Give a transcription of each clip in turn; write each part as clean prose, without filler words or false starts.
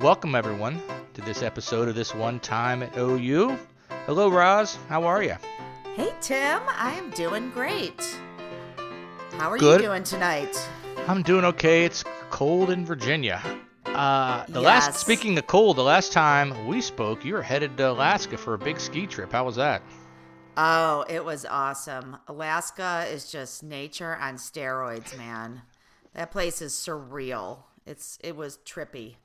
Welcome everyone to this episode of This One Time at OU. Hello Roz, how are you? Hey Tim, I am doing great. How are you doing tonight? I'm doing okay. It's cold in Virginia. Speaking of cold, the last time we spoke, you were headed to Alaska for a big ski trip. How was that? Oh, it was awesome. Alaska is just nature on steroids, man. That place is surreal. It was trippy.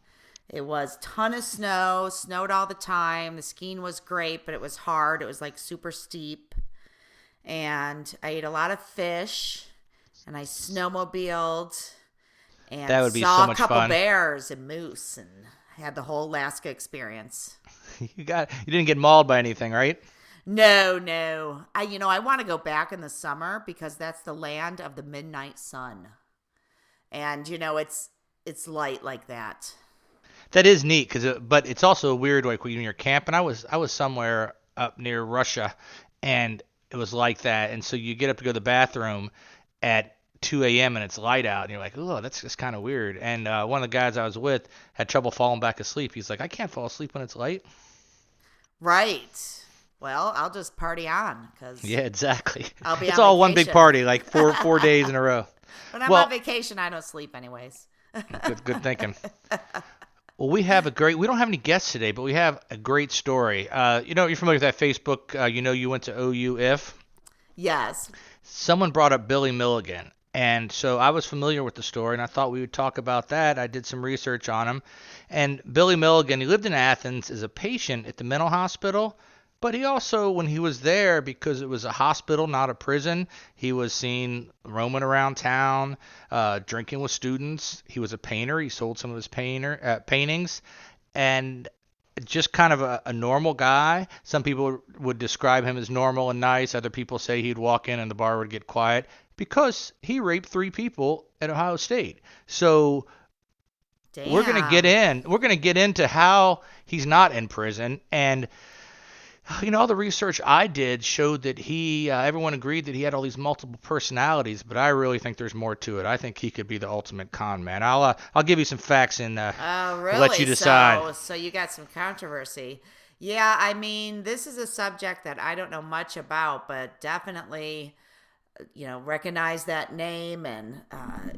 It was ton of snow, snowed all the time. The skiing was great, but it was hard. It was like super steep. And I ate a lot of fish and I snowmobiled and that would be saw so much a couple fun. Bears and moose and had the whole Alaska experience. You didn't get mauled by anything, right? No. I want to go back in the summer because that's the land of the midnight sun. And it's light like that. That is neat, but it's also weird, like when you're camping. I was somewhere up near Russia, and it was like that. And so you get up to go to the bathroom at 2 a.m. and it's light out, and you're like, oh, that's just kind of weird. And one of the guys I was with had trouble falling back asleep. He's like, I can't fall asleep when it's light. Right. Well, I'll just party on, cause yeah, exactly. I'll be. It's on all vacation. One big party, like four days in a row. When I'm on vacation, I don't sleep anyways. Good thinking. Well, we don't have any guests today, but we have a great story. You're familiar with that Facebook, you went to OUF? Yes. Someone brought up Billy Milligan, and so I was familiar with the story, and I thought we would talk about that. I did some research on him, and Billy Milligan, he lived in Athens as a patient at the mental hospital, but he also, when he was there, because it was a hospital, not a prison, he was seen roaming around town, drinking with students. He was a painter. He sold some of his paintings, and just kind of a normal guy. Some people would describe him as normal and nice. Other people say he'd walk in and the bar would get quiet because he raped 3 people at Ohio State. So... Damn. We're going to get into how he's not in prison, and... all the research I did showed that he, everyone agreed that he had all these multiple personalities, but I really think there's more to it. I think he could be the ultimate con man. I'll give you some facts and really? Let you decide. So you got some controversy. Yeah, this is a subject that I don't know much about, but definitely, recognize that name. And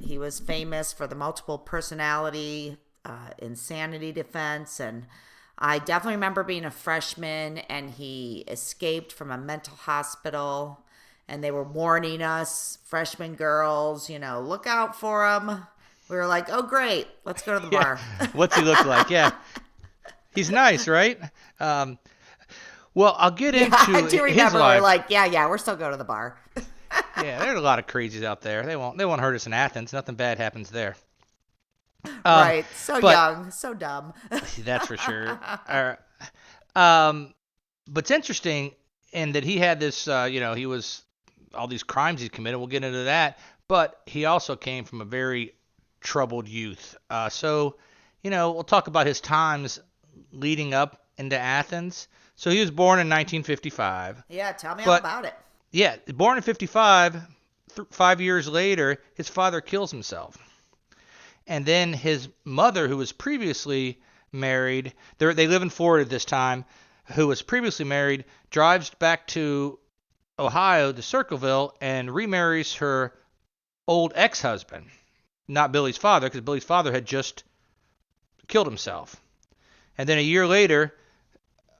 he was famous for the multiple personality, insanity defense, and I definitely remember being a freshman, and he escaped from a mental hospital, and they were warning us, freshman girls, look out for him. We were like, oh, great. Let's go to the bar. What's he look like? Yeah. He's nice, right? I'll get into his life. I do remember we're like, yeah, we're still going to the bar. Yeah, there's a lot of crazies out there. They won't hurt us in Athens. Nothing bad happens there. Right. Young, so dumb. That's for sure. All right. But it's interesting in that he had this, he was all these crimes he committed. We'll get into that. But he also came from a very troubled youth. We'll talk about his times leading up into Athens. So he was born in 1955. Yeah. Tell me all about it. Yeah. Born in 55, 5 years later, his father kills himself. And then his mother, who was previously married, they live in Florida this time, who was previously married, drives back to Ohio to Circleville and remarries her old ex-husband, not Billy's father, because Billy's father had just killed himself. And then a year later,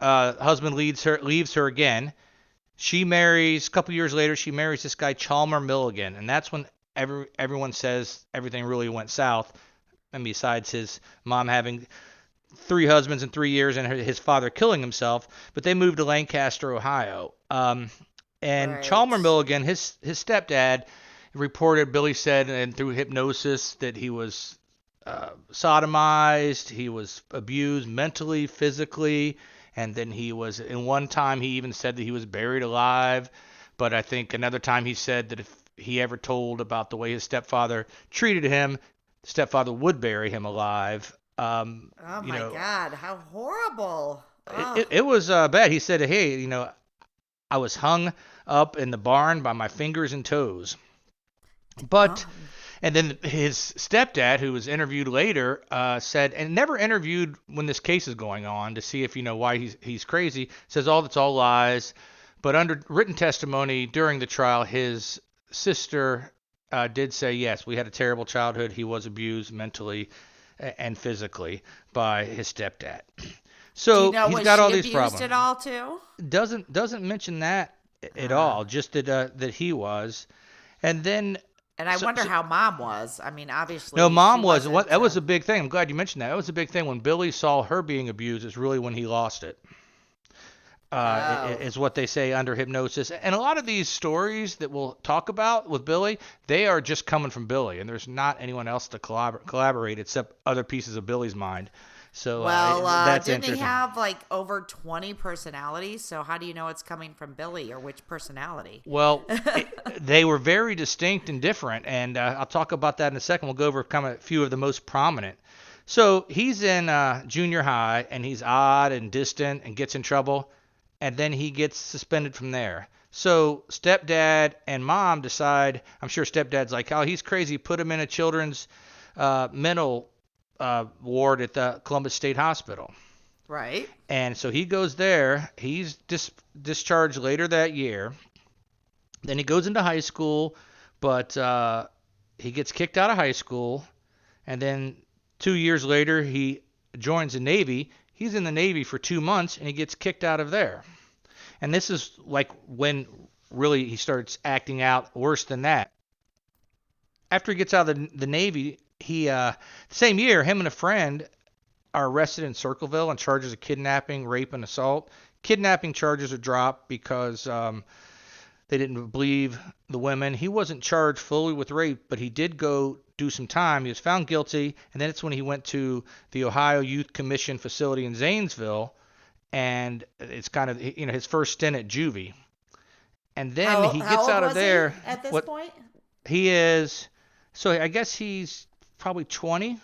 husband leaves her again. A couple years later, she marries this guy, Chalmer Milligan, and that's when everyone says everything really went south, and besides his mom having 3 husbands in 3 years and his father killing himself, but they moved to Lancaster, Ohio. And Chalmer Milligan, his stepdad, reported, Billy said, and through hypnosis, that he was sodomized, he was abused mentally, physically, and then he was, in one time he even said that he was buried alive, but I think another time he said that if he ever told about the way his stepfather treated him, stepfather would bury him alive. Oh my God, how horrible. It was bad. He said, hey, I was hung up in the barn by my fingers and toes. But And then his stepdad, who was interviewed later, said, and never interviewed when this case is going on to see if you know why he's crazy, says, "Oh, that's all lies." But under written testimony during the trial, his sister did say, yes, we had a terrible childhood. He was abused mentally and physically by his stepdad. So he's got all these problems. At all too? Doesn't mention that at all. Just that he was, and then. And I wonder how mom was. I mean, obviously. No, mom was. That was a big thing. I'm glad you mentioned that. That was a big thing when Billy saw her being abused. Is really when he lost it. Is what they say under hypnosis. And a lot of these stories that we'll talk about with Billy, they are just coming from Billy, and there's not anyone else to collaborate except other pieces of Billy's mind. So that's didn't interesting. He have like over 20 personalities? So how do you know it's coming from Billy or which personality? Well, they were very distinct and different, and I'll talk about that in a second. We'll go over a few of the most prominent. So he's in junior high, and he's odd and distant and gets in trouble. And then he gets suspended from there. So stepdad and mom decide, I'm sure stepdad's like, oh, he's crazy. Put him in a children's mental ward at the Columbus State Hospital. Right. And so he goes there. He's discharged later that year. Then he goes into high school, but he gets kicked out of high school. And then 2 years later, he joins the Navy. He's in the Navy for 2 months, and he gets kicked out of there. And this is like when really he starts acting out worse than that. After he gets out of the Navy, he the same year, him and a friend are arrested in Circleville on charges of kidnapping, rape, and assault. Kidnapping charges are dropped because they didn't believe the women. He wasn't charged fully with rape, but he did go do some time. He was found guilty, and then it's when he went to the Ohio Youth Commission facility in Zanesville, and it's kind of his first stint at juvie. And then he gets out of there. At this point, he is. So I guess he's probably 20,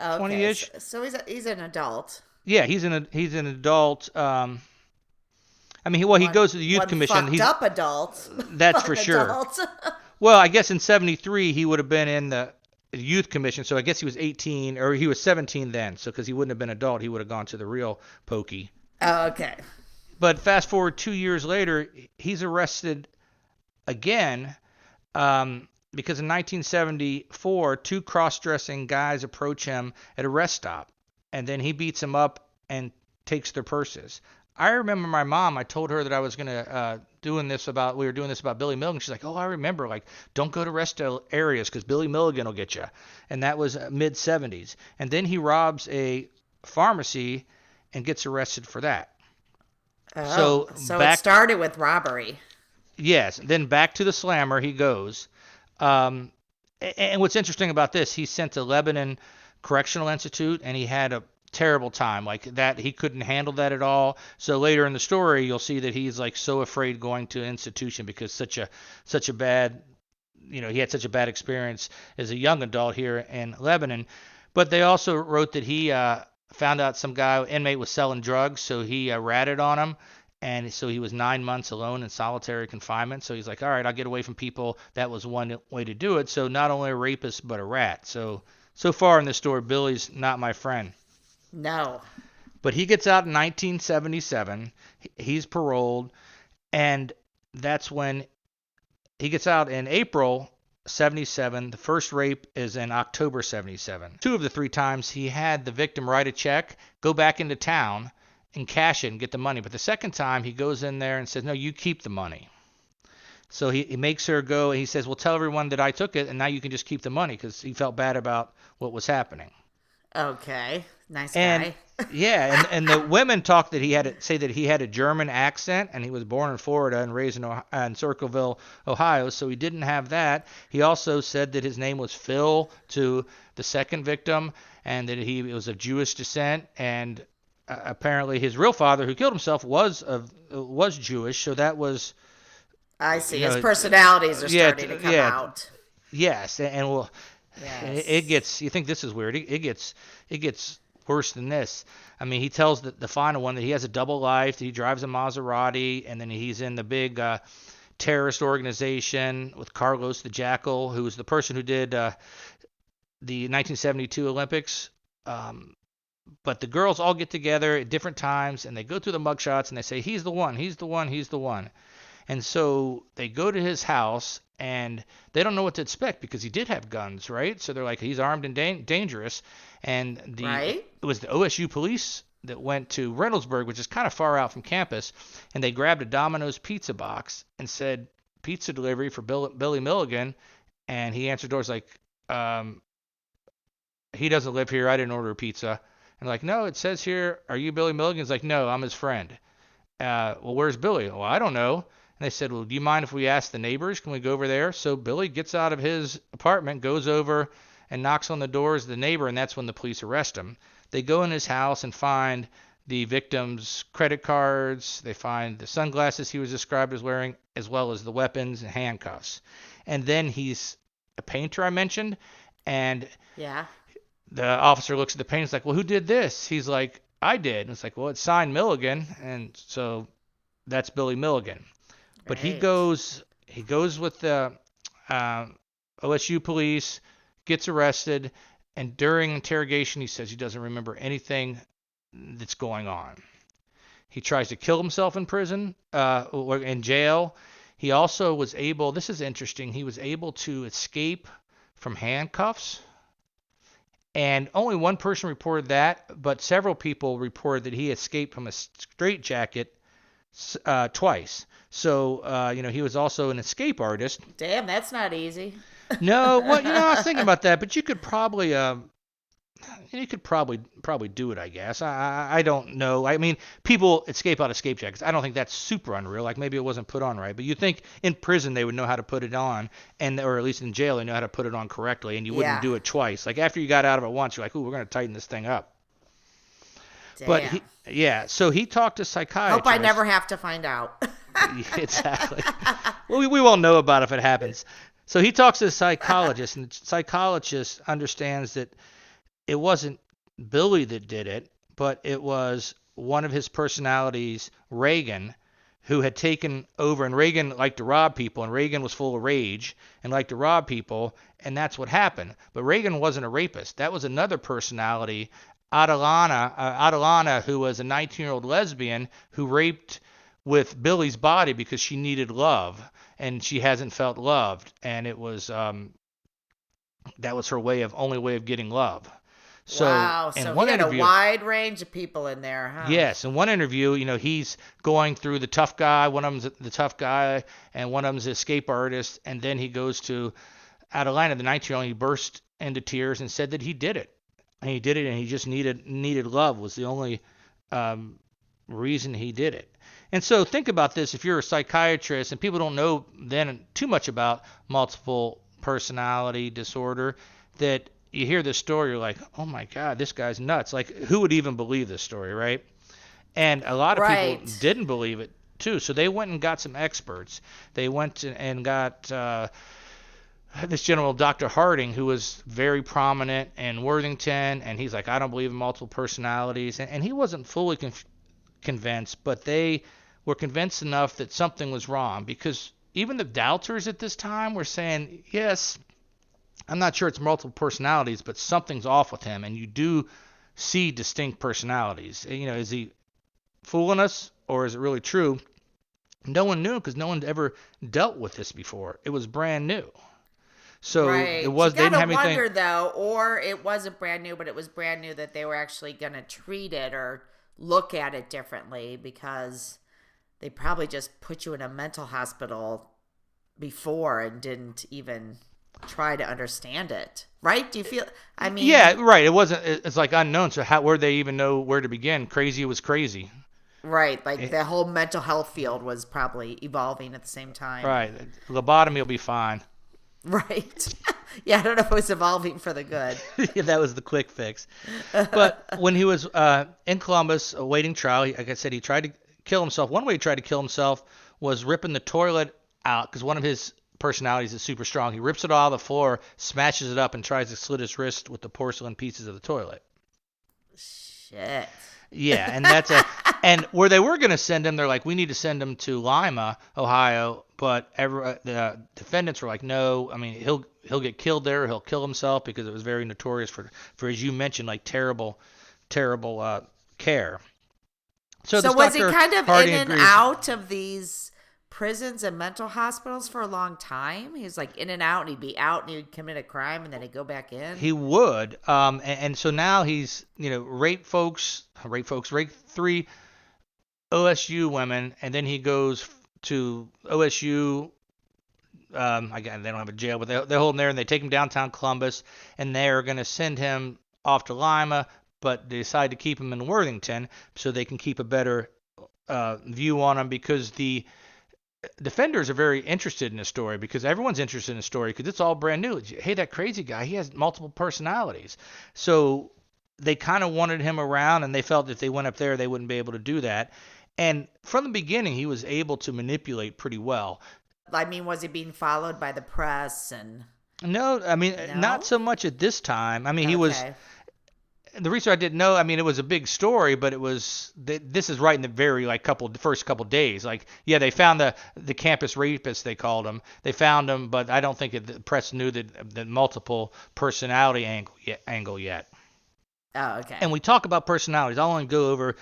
20-ish. So he's an adult. Yeah, he's an adult. He goes to the youth commission. He's up adult. That's for sure. Well, I guess in 73 he would have been in the youth commission, so I guess he was 18 or he was 17 then, so because he wouldn't have been adult, he would have gone to the real pokey. Oh, okay. But fast forward 2 years later, he's arrested again because in 1974 two cross-dressing guys approach him at a rest stop, and then he beats them up and takes their purses. I remember my mom, I told her that I was going to we were doing this about Billy Milligan. She's like, oh, I remember, like, don't go to rest areas because Billy Milligan will get you. And that was mid-'70s. And then he robs a pharmacy and gets arrested for that. Oh, so it started with robbery. Yes. Then back to the slammer he goes. And what's interesting about this, he's sent to Lebanon Correctional Institute, and he had a terrible time like that. He couldn't handle that at all. So later in the story, you'll see that he's like so afraid going to an institution because such a bad, he had such a bad experience as a young adult here in Lebanon. But they also wrote that he found out some guy inmate was selling drugs, so he ratted on him, and so he was 9 months alone in solitary confinement. So he's like, all right, I'll get away from people. That was one way to do it. So not only a rapist but a rat. So far in this story, Billy's not my friend. No. But he gets out in 1977. He's paroled, and that's when he gets out in April 77. The first rape is in October 77. Two of the three times he had the victim write a check, go back into town, and cash it and get the money. But the second time he goes in there and says, no, you keep the money. So he makes her go, and he says, well, tell everyone that I took it, and now you can just keep the money, because he felt bad about what was happening. Okay. Nice guy. Yeah, and the women talked that he had a German accent, and he was born in Florida and raised in Circleville, Ohio, so he didn't have that. He also said that his name was Phil to the second victim, and that he was of Jewish descent, and apparently his real father, who killed himself, was Jewish, so that was... I see. His personalities are starting to come out. Yes, and well... Yes. It gets, you think this is weird. It gets worse than this. I mean, he tells the final one that he has a double life, that he drives a Maserati, and then he's in the big terrorist organization with Carlos the Jackal, who was the person who did the 1972 Olympics. But the girls all get together at different times, and they go through the mugshots, and they say, he's the one, he's the one, he's the one. And so they go to his house, and they don't know what to expect because he did have guns, right? So they're like, he's armed and dangerous. And it was the OSU police that went to Reynoldsburg, which is kind of far out from campus, and they grabbed a Domino's pizza box and said, pizza delivery for Billy Milligan. And he answered doors like, he doesn't live here. I didn't order a pizza. And like, no, it says here, are you Billy Milligan? He's like, no, I'm his friend. Well, where's Billy? Well, I don't know. And they said, well, do you mind if we ask the neighbors? Can we go over there? So Billy gets out of his apartment, goes over and knocks on the doors of the neighbor, and that's when the police arrest him. They go in his house and find the victim's credit cards. They find the sunglasses he was described as wearing, as well as the weapons and handcuffs. And then he's a painter, I mentioned. And yeah. The officer looks at the painting. He's like, well, who did this? He's like, I did. And it's like, well, it's signed Milligan. And so that's Billy Milligan. But right. he goes with the OSU police, gets arrested. And during interrogation, he says he doesn't remember anything that's going on. He tries to kill himself in prison, or in jail. He also was able, this is interesting, he was able to escape from handcuffs. And only one person reported that, but several people reported that he escaped from a straitjacket twice. So, he was also an escape artist. Damn, that's not easy. No, well, I was thinking about that, but you could probably, do it, I guess. I don't know. I mean, people escape out of escape jackets. I don't think that's super unreal. Like maybe it wasn't put on right, but you think in prison they would know how to put it on, and or at least in jail they know how to put it on correctly, and you wouldn't do it twice. Like after you got out of it once, you're like, ooh, we're gonna tighten this thing up. Damn. But so he talked to psychiatrists. Hope I never have to find out. Exactly. Well, we won't know about it if it happens. So he talks to a psychologist, and the psychologist understands that it wasn't Billy that did it, but it was one of his personalities, Reagan, who had taken over. And Reagan liked to rob people, and Reagan was full of rage and liked to rob people, and that's what happened. But Reagan wasn't a rapist. That was another personality, Adalana, who was a 19-year-old lesbian who raped with Billy's body because she needed love. And she hasn't felt loved, and it was that was her only way of getting love. So, wow! So he had a wide range of people in there, huh? Yes. In one interview, he's going through the tough guy. One of them's the tough guy, and one of them's the escape artist. And then he goes to Adelina, the 19-year-old. He burst into tears and said that he did it. And he did it, and he just needed love was the only reason he did it. And so think about this. If you're a psychiatrist, and people don't know then too much about multiple personality disorder, that you hear this story, you're like, oh my God, this guy's nuts. Like, who would even believe this story, right? And a lot of people didn't believe it too. So they went and got some experts. They went and got this general Dr. Harding, who was very prominent in Worthington, and he's like, I don't believe in multiple personalities. And he wasn't fully convinced, but they were convinced enough that something was wrong, because even the doubters at this time were saying, yes, I'm not sure it's multiple personalities, but something's off with him, and you do see distinct personalities. Is he fooling us, or is it really true? No one knew, because no one ever dealt with this before. It was brand new. So It was, they didn't have anything. Wonder, though, or it wasn't brand new, but it was brand new that they were actually going to treat it or look at it differently, because they probably just put you in a mental hospital before and didn't even try to understand it. Right? Do you feel, I mean. Yeah, right. It's like unknown. So where'd they even know where to begin? Crazy was crazy. Right. Like the whole mental health field was probably evolving at the same time. Right. Lobotomy will be fine. Right. Yeah, I don't know if it was evolving for the good. Yeah, that was the quick fix. But when he was in Columbus awaiting trial, like I said, he tried to kill himself. One way he tried to kill himself was ripping the toilet out, because one of his personalities is super strong. He rips it all off the floor, smashes it up, and tries to slit his wrist with the porcelain pieces of the toilet. Shit. Yeah, and that's And where they were going to send him, they're like, we need to send him to Lima, Ohio. But the defendants were like, no, I mean, he'll get killed there. He'll kill himself, because it was very notorious for as you mentioned, like terrible care. So was he kind of Harding in and out of these prisons and mental hospitals for a long time? He was like in and out, and he'd be out and he'd commit a crime and then he'd go back in. He would. And so now he's, raped three OSU women, and then he goes to OSU. Again, they don't have a jail, but they hold him there, and they take him downtown Columbus, and they're going to send him off to Lima, but they decide to keep him in Worthington so they can keep a better view on him, because the defenders are very interested in the story, because everyone's interested in the story because it's all brand new. Hey, that crazy guy, he has multiple personalities. So they kind of wanted him around, and they felt if they went up there, they wouldn't be able to do that. And from the beginning, he was able to manipulate pretty well. I mean, was he being followed by the press? And no, I mean, no? Not so much at this time. I mean, okay. He was... The research I didn't know, I mean, it was a big story, but it was, this is right in the very, first couple days. Like, yeah, they found the campus rapist, they called him. They found him, but I don't think the press knew the multiple personality angle yet. Oh, okay. And we talk about personalities. I won't go over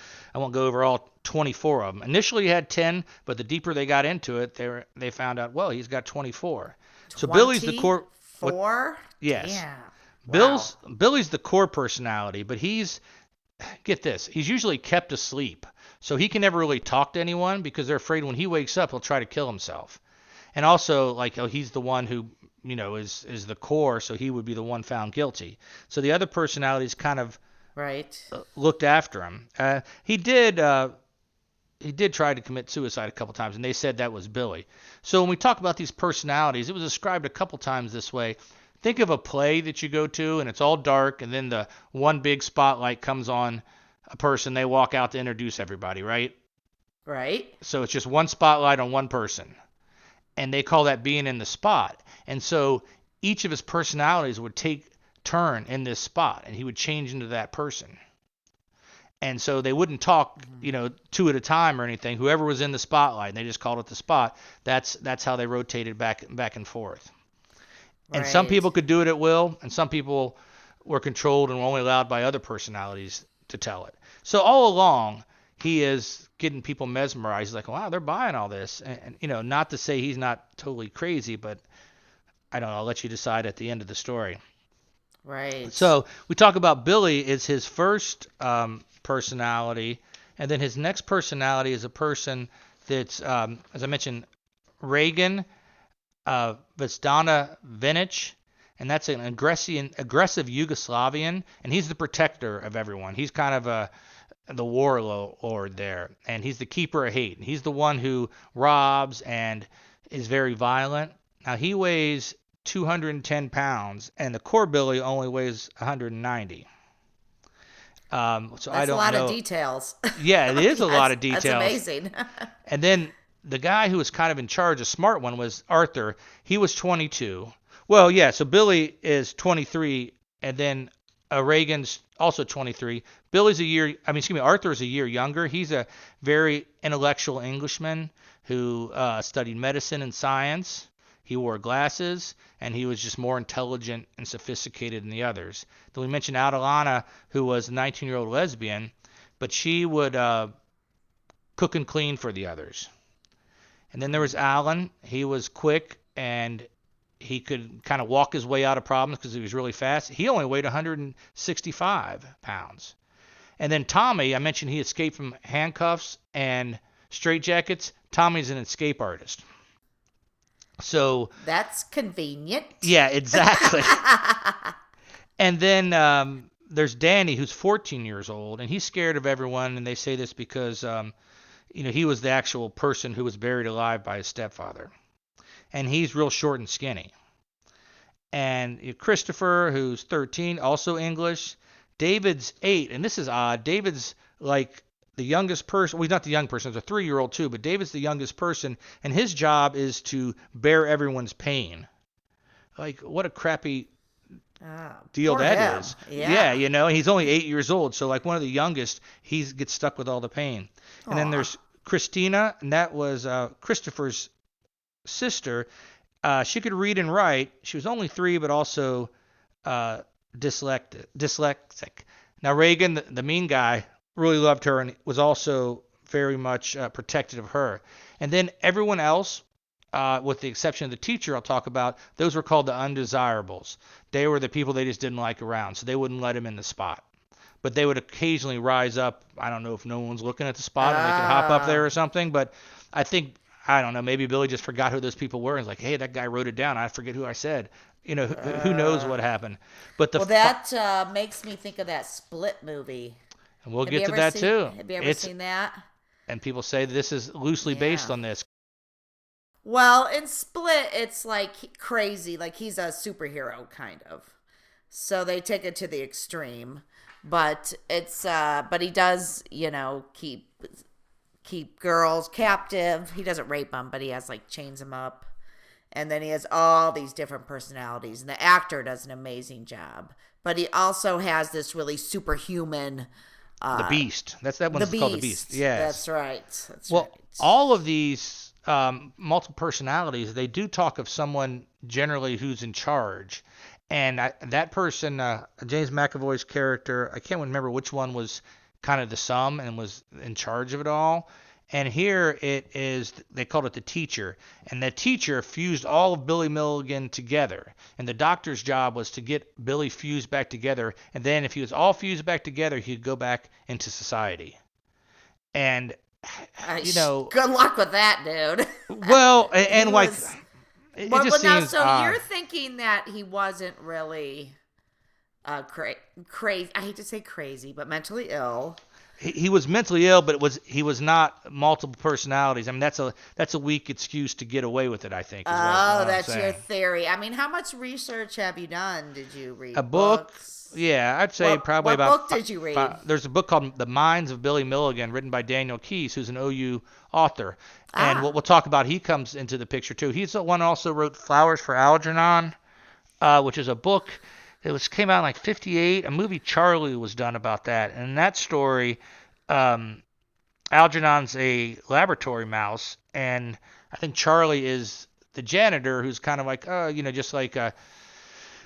all 24 of them. Initially, he had 10, but the deeper they got into it, they found out, well, he's got 24. So Billy's the core. 4? Yes. Yeah. Wow. Billy's the core personality, but he's usually kept asleep. So he can never really talk to anyone because they're afraid when he wakes up, he'll try to kill himself. And also, he's the one who, is the core, so he would be the one found guilty. So the other personalities kind of right looked after him. He did try to commit suicide a couple times, and they said that was Billy. So when we talk about these personalities, it was described a couple times this way. Think of a play that you go to, and it's all dark, and then the one big spotlight comes on a person. They walk out to introduce everybody, right? Right. So it's just one spotlight on one person, and they call that being in the spot. And so each of his personalities would take turn in this spot, and he would change into that person. And so they wouldn't talk, two at a time or anything. Whoever was in the spotlight, and they just called it the spot. That's how they rotated back and forth. And right. Some people could do it at will, and some people were controlled and were only allowed by other personalities to tell it. So all along, he is getting people mesmerized. He's like, wow, they're buying all this. And not to say he's not totally crazy, but I don't know. I'll let you decide at the end of the story. Right. So we talk about Billy is his first personality, and then his next personality is a person that's, as I mentioned, Reagan, Vistana Vinic, and that's an aggressive Yugoslavian, and he's the protector of everyone. He's kind of the warlord there, and he's the keeper of hate, and he's the one who robs and is very violent. Now, he weighs 210 pounds, and the core Billy only weighs 190. So that's I don't know. That's a lot of details. Yeah, it is a lot of details. That's amazing. And then... the guy who was kind of in charge, a smart one, was Arthur. He was 22. Well, yeah, so Billy is 23, and then Reagan's also 23. Arthur's a year younger. He's a very intellectual Englishman who studied medicine and science. He wore glasses, and he was just more intelligent and sophisticated than the others. Then we mentioned Adalana, who was a 19-year-old lesbian, but she would cook and clean for the others. And then there was Alan. He was quick, and he could kind of walk his way out of problems because he was really fast. He only weighed 165 pounds. And then Tommy, I mentioned he escaped from handcuffs and straitjackets. Tommy's an escape artist. So that's convenient. Yeah, exactly. And then there's Danny, who's 14 years old, and he's scared of everyone. And they say this because... he was the actual person who was buried alive by his stepfather. And he's real short and skinny. And Christopher, who's 13, also English. David's 8, and this is odd. David's like the youngest person. Well, he's not the young person. He's a 3-year-old too, but David's the youngest person. And his job is to bear everyone's pain. Like, what a crappy deal that him. Is. Yeah. You know, he's only 8 years old. So like one of the youngest, he gets stuck with all the pain. And then there's Christina, and that was Christopher's sister. She could read and write. She was only 3, but also dyslexic. Now, Reagan, the mean guy, really loved her and was also very much protective of her. And then everyone else, with the exception of the teacher I'll talk about, those were called the undesirables. They were the people they just didn't like around, so they wouldn't let him in the spot. But they would occasionally rise up. I don't know if no one's looking at the spot and they could hop up there or something, but I think, I don't know, maybe Billy just forgot who those people were and was like, hey, that guy wrote it down. I forget who I said. You know, who knows what happened. But the that makes me think of that Split movie. And we'll get to that too. Have you ever seen that? And people say this is loosely based on this. Well, in Split, it's like crazy. Like he's a superhero, kind of. So they take it to the extreme. But it's but he does, you know, keep girls captive. He doesn't rape them, but he has like chains them up. And then he has all these different personalities. And the actor does an amazing job. But he also has this really superhuman... the Beast. That's called The Beast. Yes. That's right. All of these multiple personalities, they do talk of someone generally who's in charge. And that person, James McAvoy's character, I can't remember which one was kind of the sum and was in charge of it all. And here it is, they called it the teacher. And the teacher fused all of Billy Milligan together. And the doctor's job was to get Billy fused back together. And then if he was all fused back together, he'd go back into society. And, you know... Good luck with that, dude. Well, and like... you're thinking that he wasn't really crazy. I hate to say crazy, but mentally ill. He was mentally ill, but he was not multiple personalities. I mean, that's a weak excuse to get away with it, I think. That's your theory. I mean, how much research have you done? Did you read a book? Books? Yeah, I'd say probably about. What book did you read? There's a book called "The Minds of Billy Milligan," written by Daniel Keys, who's an OU author, and what we'll talk about. He comes into the picture too. He's the one who also wrote "Flowers for Algernon," which is a book. It came out in like 1958. A movie, Charlie, was done about that. And in that story, Algernon's a laboratory mouse, and I think Charlie is the janitor who's kind of like, you know, just like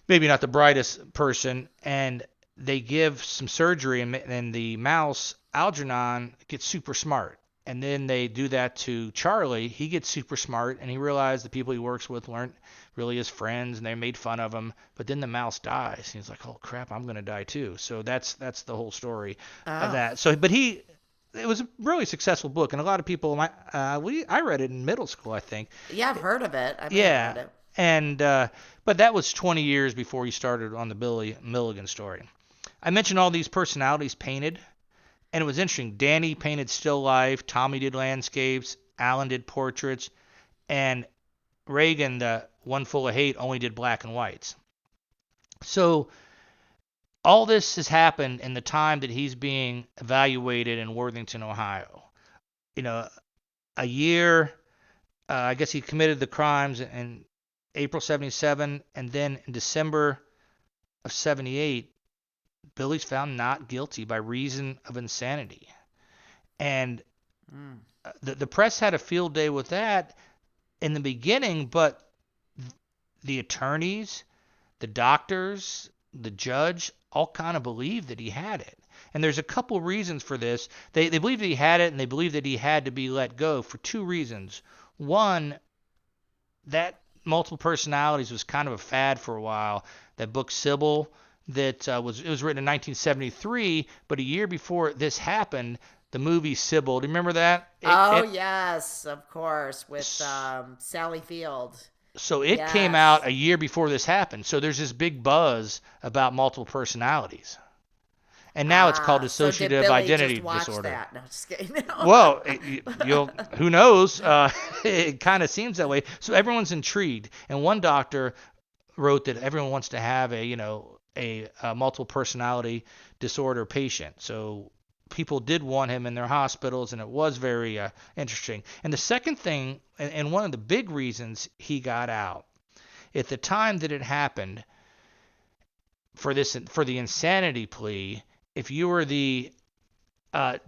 maybe not the brightest person. And they give some surgery, and the mouse, Algernon, gets super smart. And then they do that to Charlie. He gets super smart, and he realized the people he works with weren't really his friends, and they made fun of him. But then the mouse dies. He's like, "Oh crap, I'm gonna die too." So that's the whole story of that. So, but it was a really successful book, and a lot of people. I read it in middle school, I think. Yeah, I've heard of it. I've heard of it. And but that was 20 years before he started on the Billy Milligan story. I mentioned all these personalities painted. And it was interesting. Danny painted still life. Tommy did landscapes. Alan did portraits. And Reagan, the one full of hate, only did black and whites. So all this has happened in the time that he's being evaluated in Worthington, Ohio. You know, a year, I guess he committed the crimes in April 1977. And then in December of 1978, Billy's found not guilty by reason of insanity. And the press had a field day with that in the beginning, but the attorneys, the doctors, the judge, all kind of believed that he had it. And there's a couple reasons for this. They believe that he had it, and they believe that he had to be let go for two reasons. One, that multiple personalities was kind of a fad for a while. That book, Sybil... It was written in 1973, but a year before this happened, the movie Sybil. Do you remember that? Yes, of course, with Sally Field. So it came out a year before this happened. So there's this big buzz about multiple personalities, and now it's called dissociative identity disorder. That? No, just kidding. No. Well, who knows? It kind of seems that way. So everyone's intrigued, and one doctor wrote that everyone wants to have a multiple personality disorder patient. So people did want him in their hospitals, and it was very interesting. And the second thing, and one of the big reasons he got out, at the time that it happened, for the insanity plea, if you were the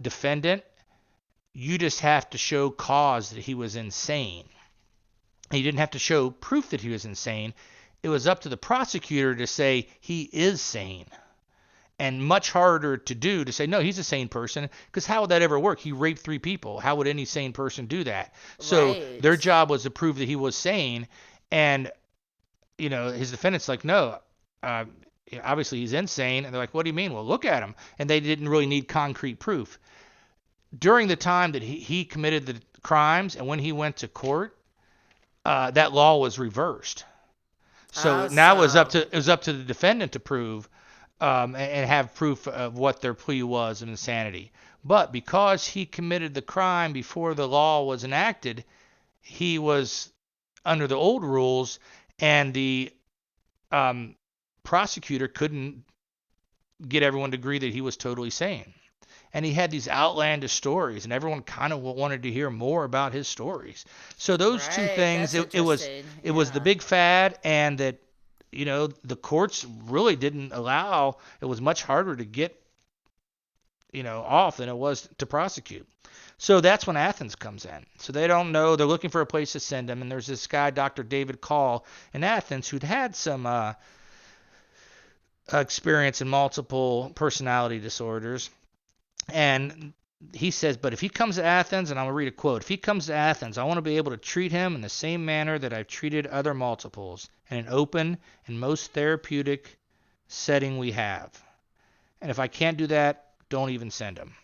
defendant, you just have to show cause that he was insane. You didn't have to show proof that he was insane. It was up to the prosecutor to say he is sane, and much harder to do to say, no, he's a sane person, because how would that ever work? He raped 3 people. How would any sane person do that? So their job was to prove that he was sane. And, you know, his defendant's like, no, obviously he's insane. And they're like, what do you mean? Well, look at him. And they didn't really need concrete proof. During the time that he committed the crimes and when he went to court, that law was reversed. So awesome. Now it was up to the defendant to prove and have proof of what their plea was in insanity. But because he committed the crime before the law was enacted, he was under the old rules, and the prosecutor couldn't get everyone to agree that he was totally sane. And he had these outlandish stories, and everyone kind of wanted to hear more about his stories. So those two things, it was the big fad, and that, you know, the courts really didn't allow. It was much harder to get, you know, off than it was to prosecute. So that's when Athens comes in. So they don't know. They're looking for a place to send him, and there's this guy, Dr. David Call, in Athens, who'd had some experience in multiple personality disorders. And he says, but if he comes to Athens, and I'm going to read a quote, if he comes to Athens, I want to be able to treat him in the same manner that I've treated other multiples in an open and most therapeutic setting we have. And if I can't do that, don't even send him.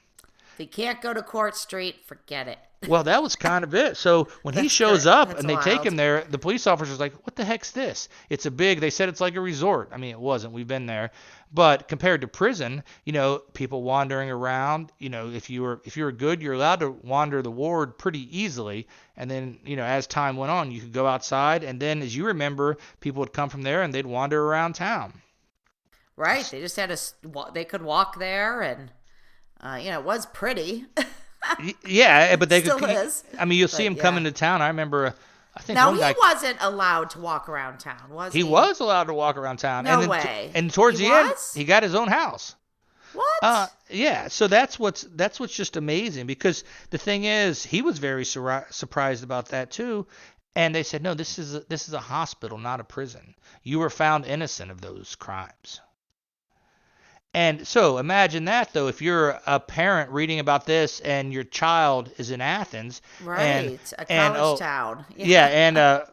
If he can't go to Court Street, forget it. Well, that was kind of it. So when he shows up and they take him there, the police officer's like, what the heck's this? It's a big, they said it's like a resort. I mean, it wasn't. We've been there. But compared to prison, you know, people wandering around, you know, if you were good, you're allowed to wander the ward pretty easily. And then, you know, as time went on, you could go outside. And then, as you remember, people would come from there and they'd wander around town. Right. They just had they could walk there and, you know, it was pretty. Yeah, but they could. I mean, you'll see him coming to town. I remember. I think now he wasn't allowed to walk around town, was he? He was allowed to walk around town. No way. And towards the end, he got his own house. What? Yeah. So that's what's just amazing, because the thing is, he was very surprised about that too. And they said, no, this is a hospital, not a prison. You were found innocent of those crimes. And so imagine that, though, if you're a parent reading about this and your child is in Athens. Right, a college town. Yeah, and a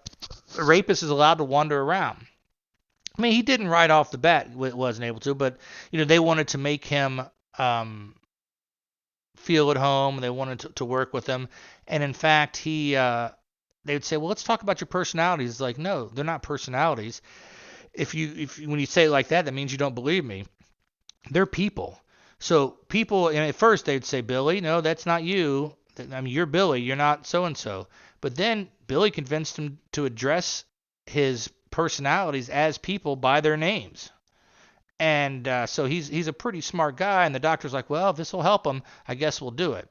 rapist is allowed to wander around. I mean, he didn't right off the bat, wasn't able to, but, you know, they wanted to make him feel at home. They wanted to work with him. And, in fact, they would say, well, let's talk about your personalities. It's like, no, they're not personalities. When you say it like that, that means you don't believe me. They're people. So people, and at first they'd say, Billy, no, that's not you. I mean, you're Billy. You're not so-and-so. But then Billy convinced him to address his personalities as people by their names. And so he's a pretty smart guy. And the doctor's like, well, if this will help him, I guess we'll do it.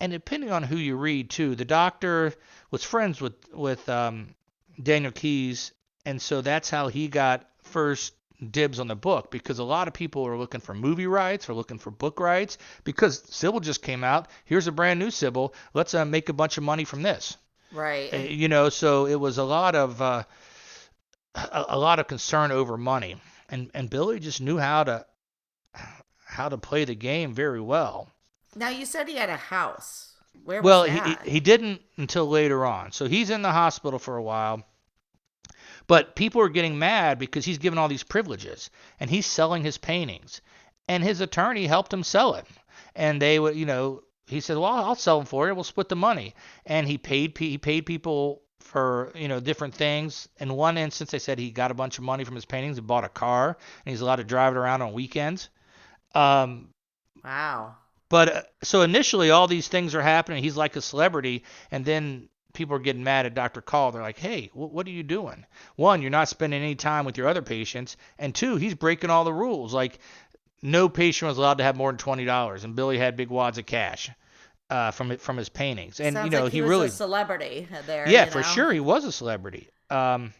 And depending on who you read, too, the doctor was friends with Daniel Keyes. And so that's how he got first dibs on the book, because a lot of people are looking for movie rights or looking for book rights, because Sybil just came out. Here's a brand new Sybil. Let's make a bunch of money from this. Right. You know, so it was a lot of concern over money, and Billy just knew how to play the game very well. Now, you said he had a house. Where was that? Well, he didn't until later on. So he's in the hospital for a while. But people are getting mad because he's given all these privileges, and he's selling his paintings, and his attorney helped him sell it. And they would, you know, he said, well, I'll sell them for you. We'll split the money. And he paid people for, you know, different things. In one instance, they said he got a bunch of money from his paintings and bought a car, and he's allowed to drive it around on weekends. Wow. But so initially all these things are happening. He's like a celebrity. And then people are getting mad at Dr. Call. They're like, hey, what are you doing? One, you're not spending any time with your other patients. And two, he's breaking all the rules. Like, no patient was allowed to have more than $20. And Billy had big wads of cash from his paintings. And, you know, like he was really a celebrity there. Yeah, you know? For sure. He was a celebrity. Damn.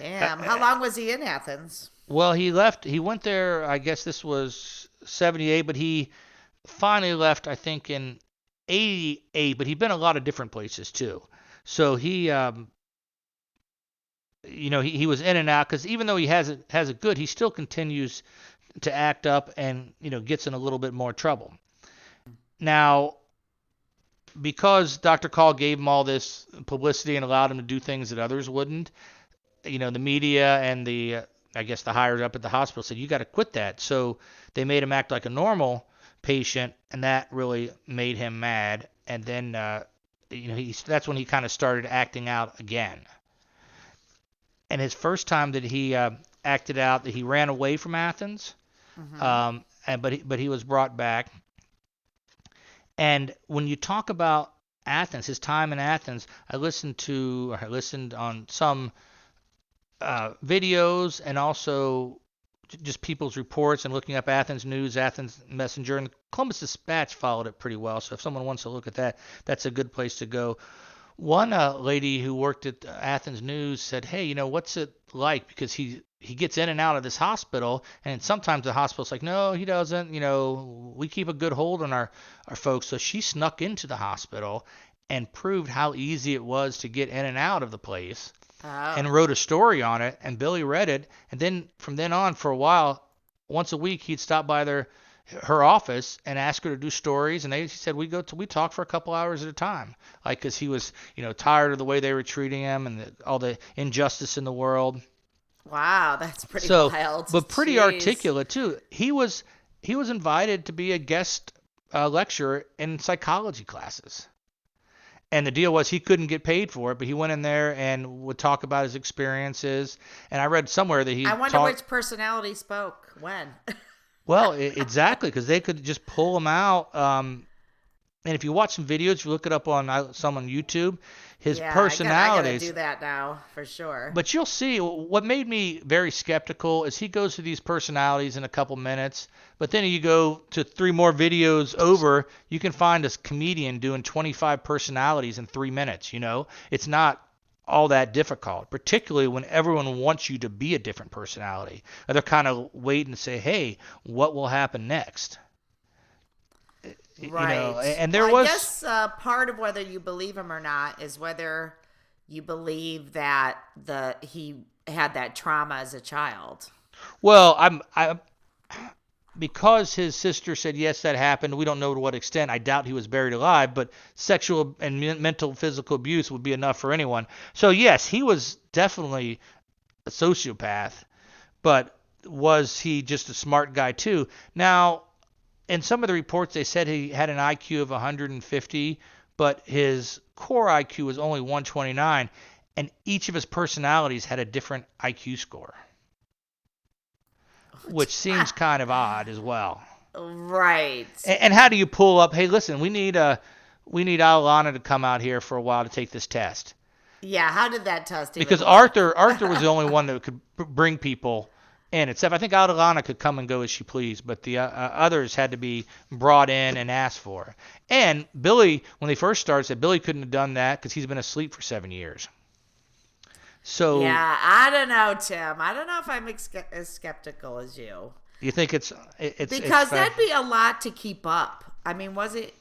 How long was he in Athens? Well, he left. He went there, I guess this was 78, but he finally left, I think, in 88, but he'd been a lot of different places too. So he, you know, he was in and out, because even though he has it good, he still continues to act up and, you know, gets in a little bit more trouble. Now, because Dr. Call gave him all this publicity and allowed him to do things that others wouldn't, you know, the media and the, I guess the higher up at the hospital said, you got to quit that. So they made him act like a normal patient, and that really made him mad. And then, you know, that's when he kind of started acting out again. And his first time that he acted out, that he ran away from Athens, but he was brought back. And when you talk about Athens, his time in Athens, I listened on some videos and also just people's reports and looking up Athens News, Athens Messenger, and Columbus Dispatch followed it pretty well. So if someone wants to look at that, that's a good place to go. One lady who worked at Athens News said, hey, you know, what's it like? Because he gets in and out of this hospital, and sometimes the hospital's like, no, he doesn't. You know, we keep a good hold on our folks. So she snuck into the hospital and proved how easy it was to get in and out of the place. Oh. And wrote a story on it, and Billy read it. And then from then on, for a while, once a week, he'd stop by her office and ask her to do stories, and she said we talk for a couple hours at a time, like, because he was, you know, tired of the way they were treating him and all the injustice in the world. Wow, that's pretty wild. But pretty articulate too. He was invited to be a guest lecturer in psychology classes, and the deal was he couldn't get paid for it, but he went in there and would talk about his experiences. And I read somewhere that I wonder which personality spoke when. Well, exactly, because they could just pull him out. And if you watch some videos, you look it up on some on YouTube, his personalities. I gotta do that now for sure. But you'll see what made me very skeptical is he goes through these personalities in a couple minutes, but then you go to three more videos over, you can find a comedian doing 25 personalities in 3 minutes. You know, it's not all that difficult, particularly when everyone wants you to be a different personality. They're kind of waiting to say, hey, what will happen next? Right. You know, and there was... I guess part of whether you believe him or not is whether you believe that he had that trauma as a child. Well, because his sister said, yes, that happened, we don't know to what extent. I doubt he was buried alive, but sexual and mental physical abuse would be enough for anyone. So, yes, he was definitely a sociopath, but was he just a smart guy too? Now, in some of the reports, they said he had an IQ of 150, but his core IQ was only 129, and each of his personalities had a different IQ score. Which seems kind of odd as well. Right. And how do you pull up, hey, listen, we need Alana to come out here for a while to take this test. Yeah, how did that test even Because work? Arthur was the only one that could bring people in. Except I think Alana could come and go as she pleased, but the others had to be brought in and asked for. And Billy, when they first started, said Billy couldn't have done that because he's been asleep for 7 years. So yeah, I don't know, Tim. I don't know if I'm as skeptical as you. You think it's because that'd be a lot to keep up. I mean, was it?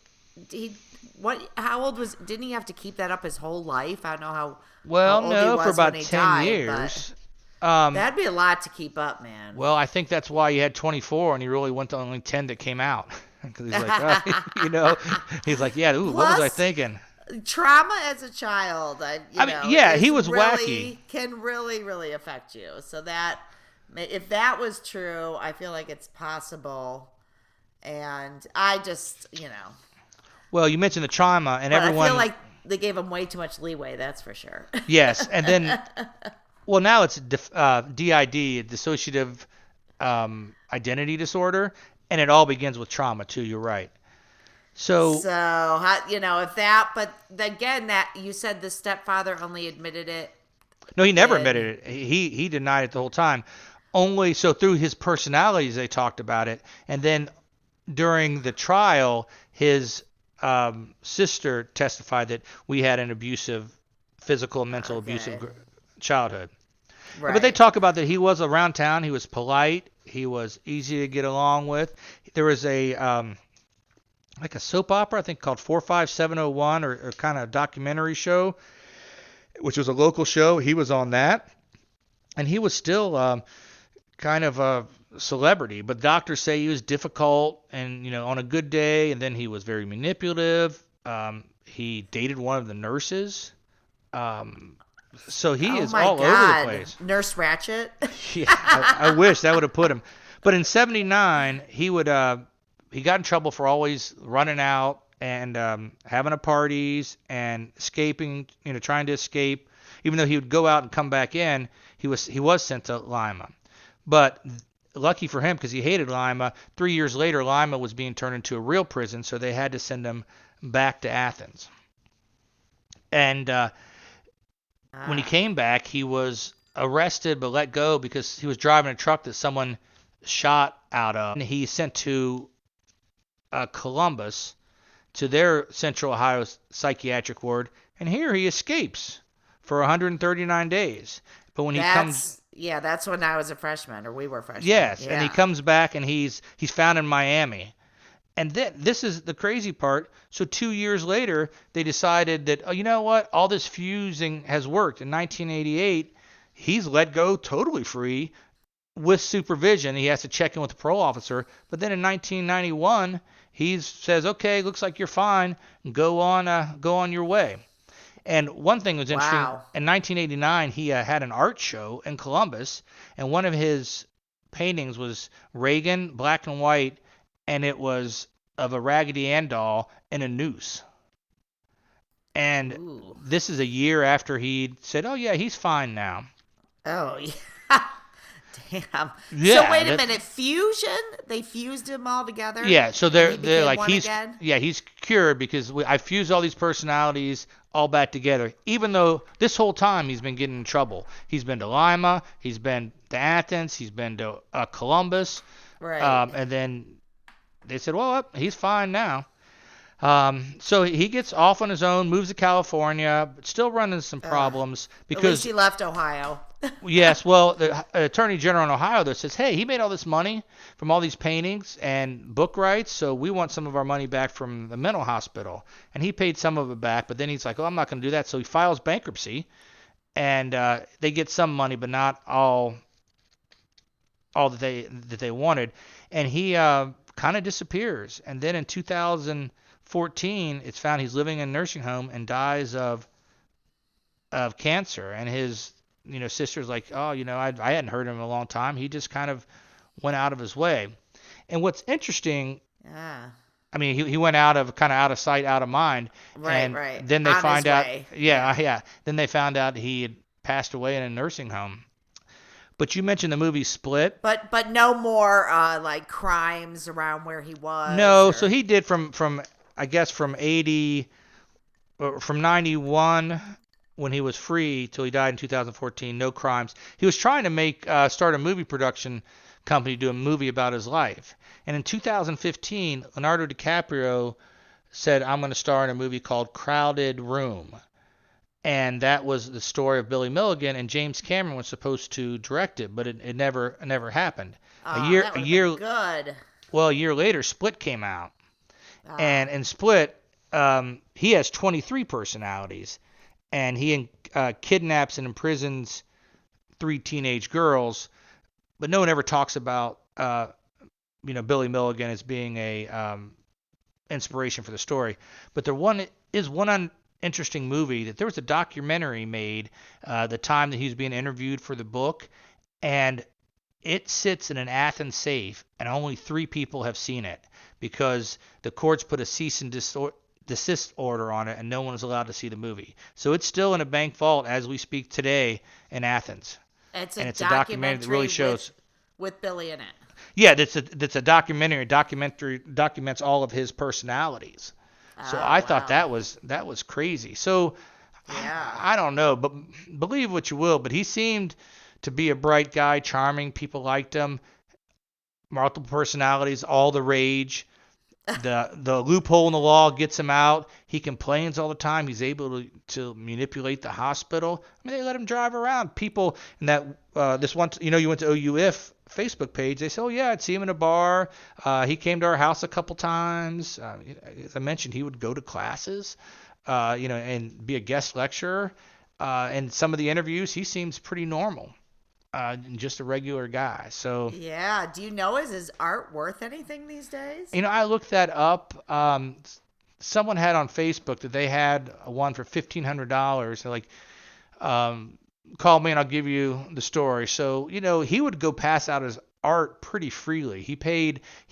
How old was? Didn't he have to keep that up his whole life? I don't know how. Well, how old he was for about 10 years. That'd be a lot to keep up, man. Well, I think that's why he had 24, and he really went to only 10 that came out because he's like, oh, you know, he's like, yeah, ooh, what was I thinking? Trauma as a child, he was really wacky. Can really, really affect you. So that, if that was true, I feel like it's possible. And I just, you know. Well, you mentioned the trauma, and everyone. I feel like they gave him way too much leeway. That's for sure. Yes, and then, well, now it's DID, Dissociative Identity Disorder, and it all begins with trauma too. You're right. So you know, if that, but again, that you said the stepfather only admitted it. No, he never admitted it. He denied it the whole time. Only so through his personalities, they talked about it. And then during the trial, his sister testified that we had an abusive, physical and mental abusive childhood. Right. But they talk about that he was around town. He was polite. He was easy to get along with. There was a like a soap opera, I think, called 45701 or kind of a documentary show, which was a local show. He was on that. And he was still kind of a celebrity. But doctors say he was difficult and, you know, on a good day. And then he was very manipulative. He dated one of the nurses. So he is all over the place. Nurse Ratchet. Yeah, I wish that would have put him. But in 79, he would he got in trouble for always running out and having a parties and escaping, you know, trying to escape. Even though he would go out and come back in, he was sent to Lima. But lucky for him, because he hated Lima, 3 years later, Lima was being turned into a real prison, so they had to send him back to Athens. And when he came back, he was arrested but let go because he was driving a truck that someone shot out of. And he sent to Columbus to their Central Ohio psychiatric ward. And here he escapes for 139 days. But when he comes... Yeah, that's when I was a freshman, or we were freshmen. Yes, yeah. And he comes back and he's found in Miami. And then this is the crazy part. So 2 years later, they decided that, oh, you know what? All this fusing has worked. In 1988, he's let go totally free with supervision. He has to check in with the parole officer. But then in 1991, he says, okay, looks like you're fine. Go on your way. And one thing was interesting. Wow. In 1989, he had an art show in Columbus. And one of his paintings was Reagan, black and white. And it was of a Raggedy Ann doll and a noose. And Ooh. This is a year after he said, oh, yeah, he's fine now. Oh, yeah. Damn. Yeah, so wait a minute. Fusion? They fused him all together? Yeah. So they're like, he's cured because I fused all these personalities all back together. Even though this whole time he's been getting in trouble. He's been to Lima. He's been to Athens. He's been to Columbus. Right. And then... They said, well, he's fine now. So he gets off on his own, moves to California, but still running some problems. Because at least he left Ohio. Yes. Well, the attorney general in Ohio there says, hey, he made all this money from all these paintings and book rights, so we want some of our money back from the mental hospital. And he paid some of it back, but then he's like, oh, I'm not going to do that. So he files bankruptcy, and they get some money, but not all that they wanted. And he... kind of disappears. And then in 2014, it's found he's living in a nursing home and dies of cancer. And his, you know, sister's like, oh, you know, I hadn't heard him in a long time. He just kind of went out of his way. And what's interesting, I mean, he went out of sight, out of mind. Right. Then they find out. Yeah. Then they found out he had passed away in a nursing home. But you mentioned the movie Split. But no more like crimes around where he was. No, so he did from 80 or from 91 when he was free till he died in 2014, no crimes. He was trying to start a movie production company, do a movie about his life. And in 2015, Leonardo DiCaprio said, I'm going to star in a movie called Crowded Room. And that was the story of Billy Milligan, and James Cameron was supposed to direct it, but it never happened. Good. Well, a year later, Split came out, and in Split, he has 23 personalities, and he kidnaps and imprisons 3 teenage girls, but no one ever talks about Billy Milligan as being a inspiration for the story. But interesting movie that there was a documentary made the time that he was being interviewed for the book, and it sits in an Athens safe, and only 3 people have seen it because the courts put a cease and desist order on it, and no one was allowed to see the movie. So it's still in a bank vault as we speak today in Athens. It's a documentary that really shows with Billy in it. Yeah, that's a documentary. Documentary documents all of his personalities. So thought that was crazy. So yeah. I don't know, but believe what you will, but he seemed to be a bright guy, charming. People liked him. Multiple personalities, all the rage. The loophole in the law gets him out. He complains all the time. He's able to manipulate the hospital. I mean, they let him drive around. People in that this one, you went to OUF Facebook page. They say, oh, yeah, I'd see him in a bar. He came to our house a couple times. As I mentioned, he would go to classes, and be a guest lecturer. And some of the interviews, he seems pretty normal. Just a regular guy. So yeah, do you know is his art worth anything these days? I looked that up. Someone had on Facebook that they had one for $1,500. They're like, call me and I'll give you the story. So he would go pass out his art pretty freely. He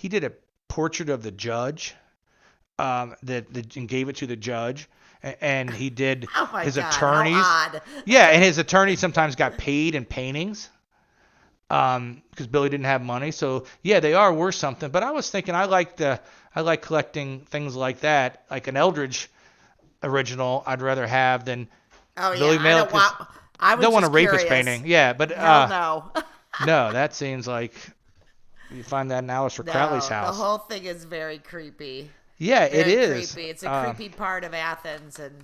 did a portrait of the judge, and gave it to the judge. And he did his attorneys. Yeah, and his attorneys sometimes got paid in paintings because Billy didn't have money. So, yeah, they are worth something. But I was thinking I like collecting things like that, like an Eldridge original I'd rather have than Billy Milligan. I don't want a rapist painting. Yeah, but no. No, that seems like you find that in Alistair Crowley's house. The whole thing is very creepy. Yeah, very it is. Creepy. It's a creepy part of Athens, and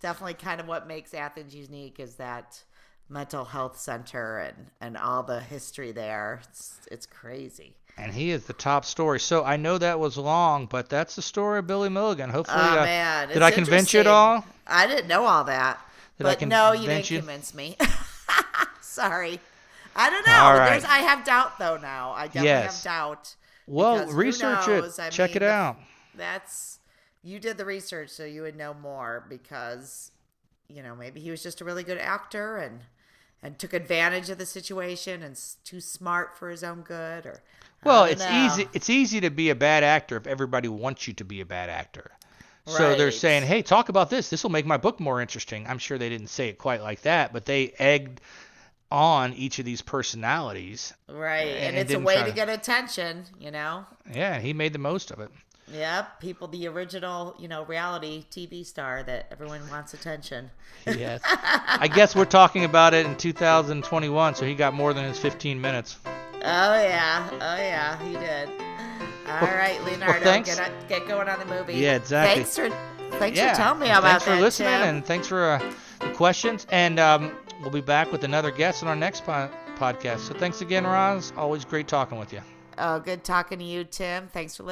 definitely kind of what makes Athens unique is that mental health center and all the history there. It's crazy. And he is the top story. So I know that was long, but that's the story of Billy Milligan. Hopefully, did I convince you at all? I didn't know all that. No, you didn't convince me. Sorry. I don't know. All right. I have doubt, though, now. I definitely have doubt. Well, research it. Check it out. You did the research, so you would know more because, maybe he was just a really good actor and took advantage of the situation and too smart for his own good. Or easy. It's easy to be a bad actor if everybody wants you to be a bad actor. Right. So they're saying, hey, talk about this. This will make my book more interesting. I'm sure they didn't say it quite like that, but they egged on each of these personalities. Right. And it's a way to get attention, Yeah, he made the most of it. Yeah, the original, reality TV star that everyone wants attention. Yes. I guess we're talking about it in 2021, so he got more than his 15 minutes. Oh, yeah, he did. All right, Leonardo, get going on the movie. Yeah, exactly. Thanks for telling me about that, Tim. Thanks for listening, and thanks for the questions. And we'll be back with another guest on our next podcast. So thanks again, Roz. Always great talking with you. Oh, good talking to you, Tim. Thanks for listening.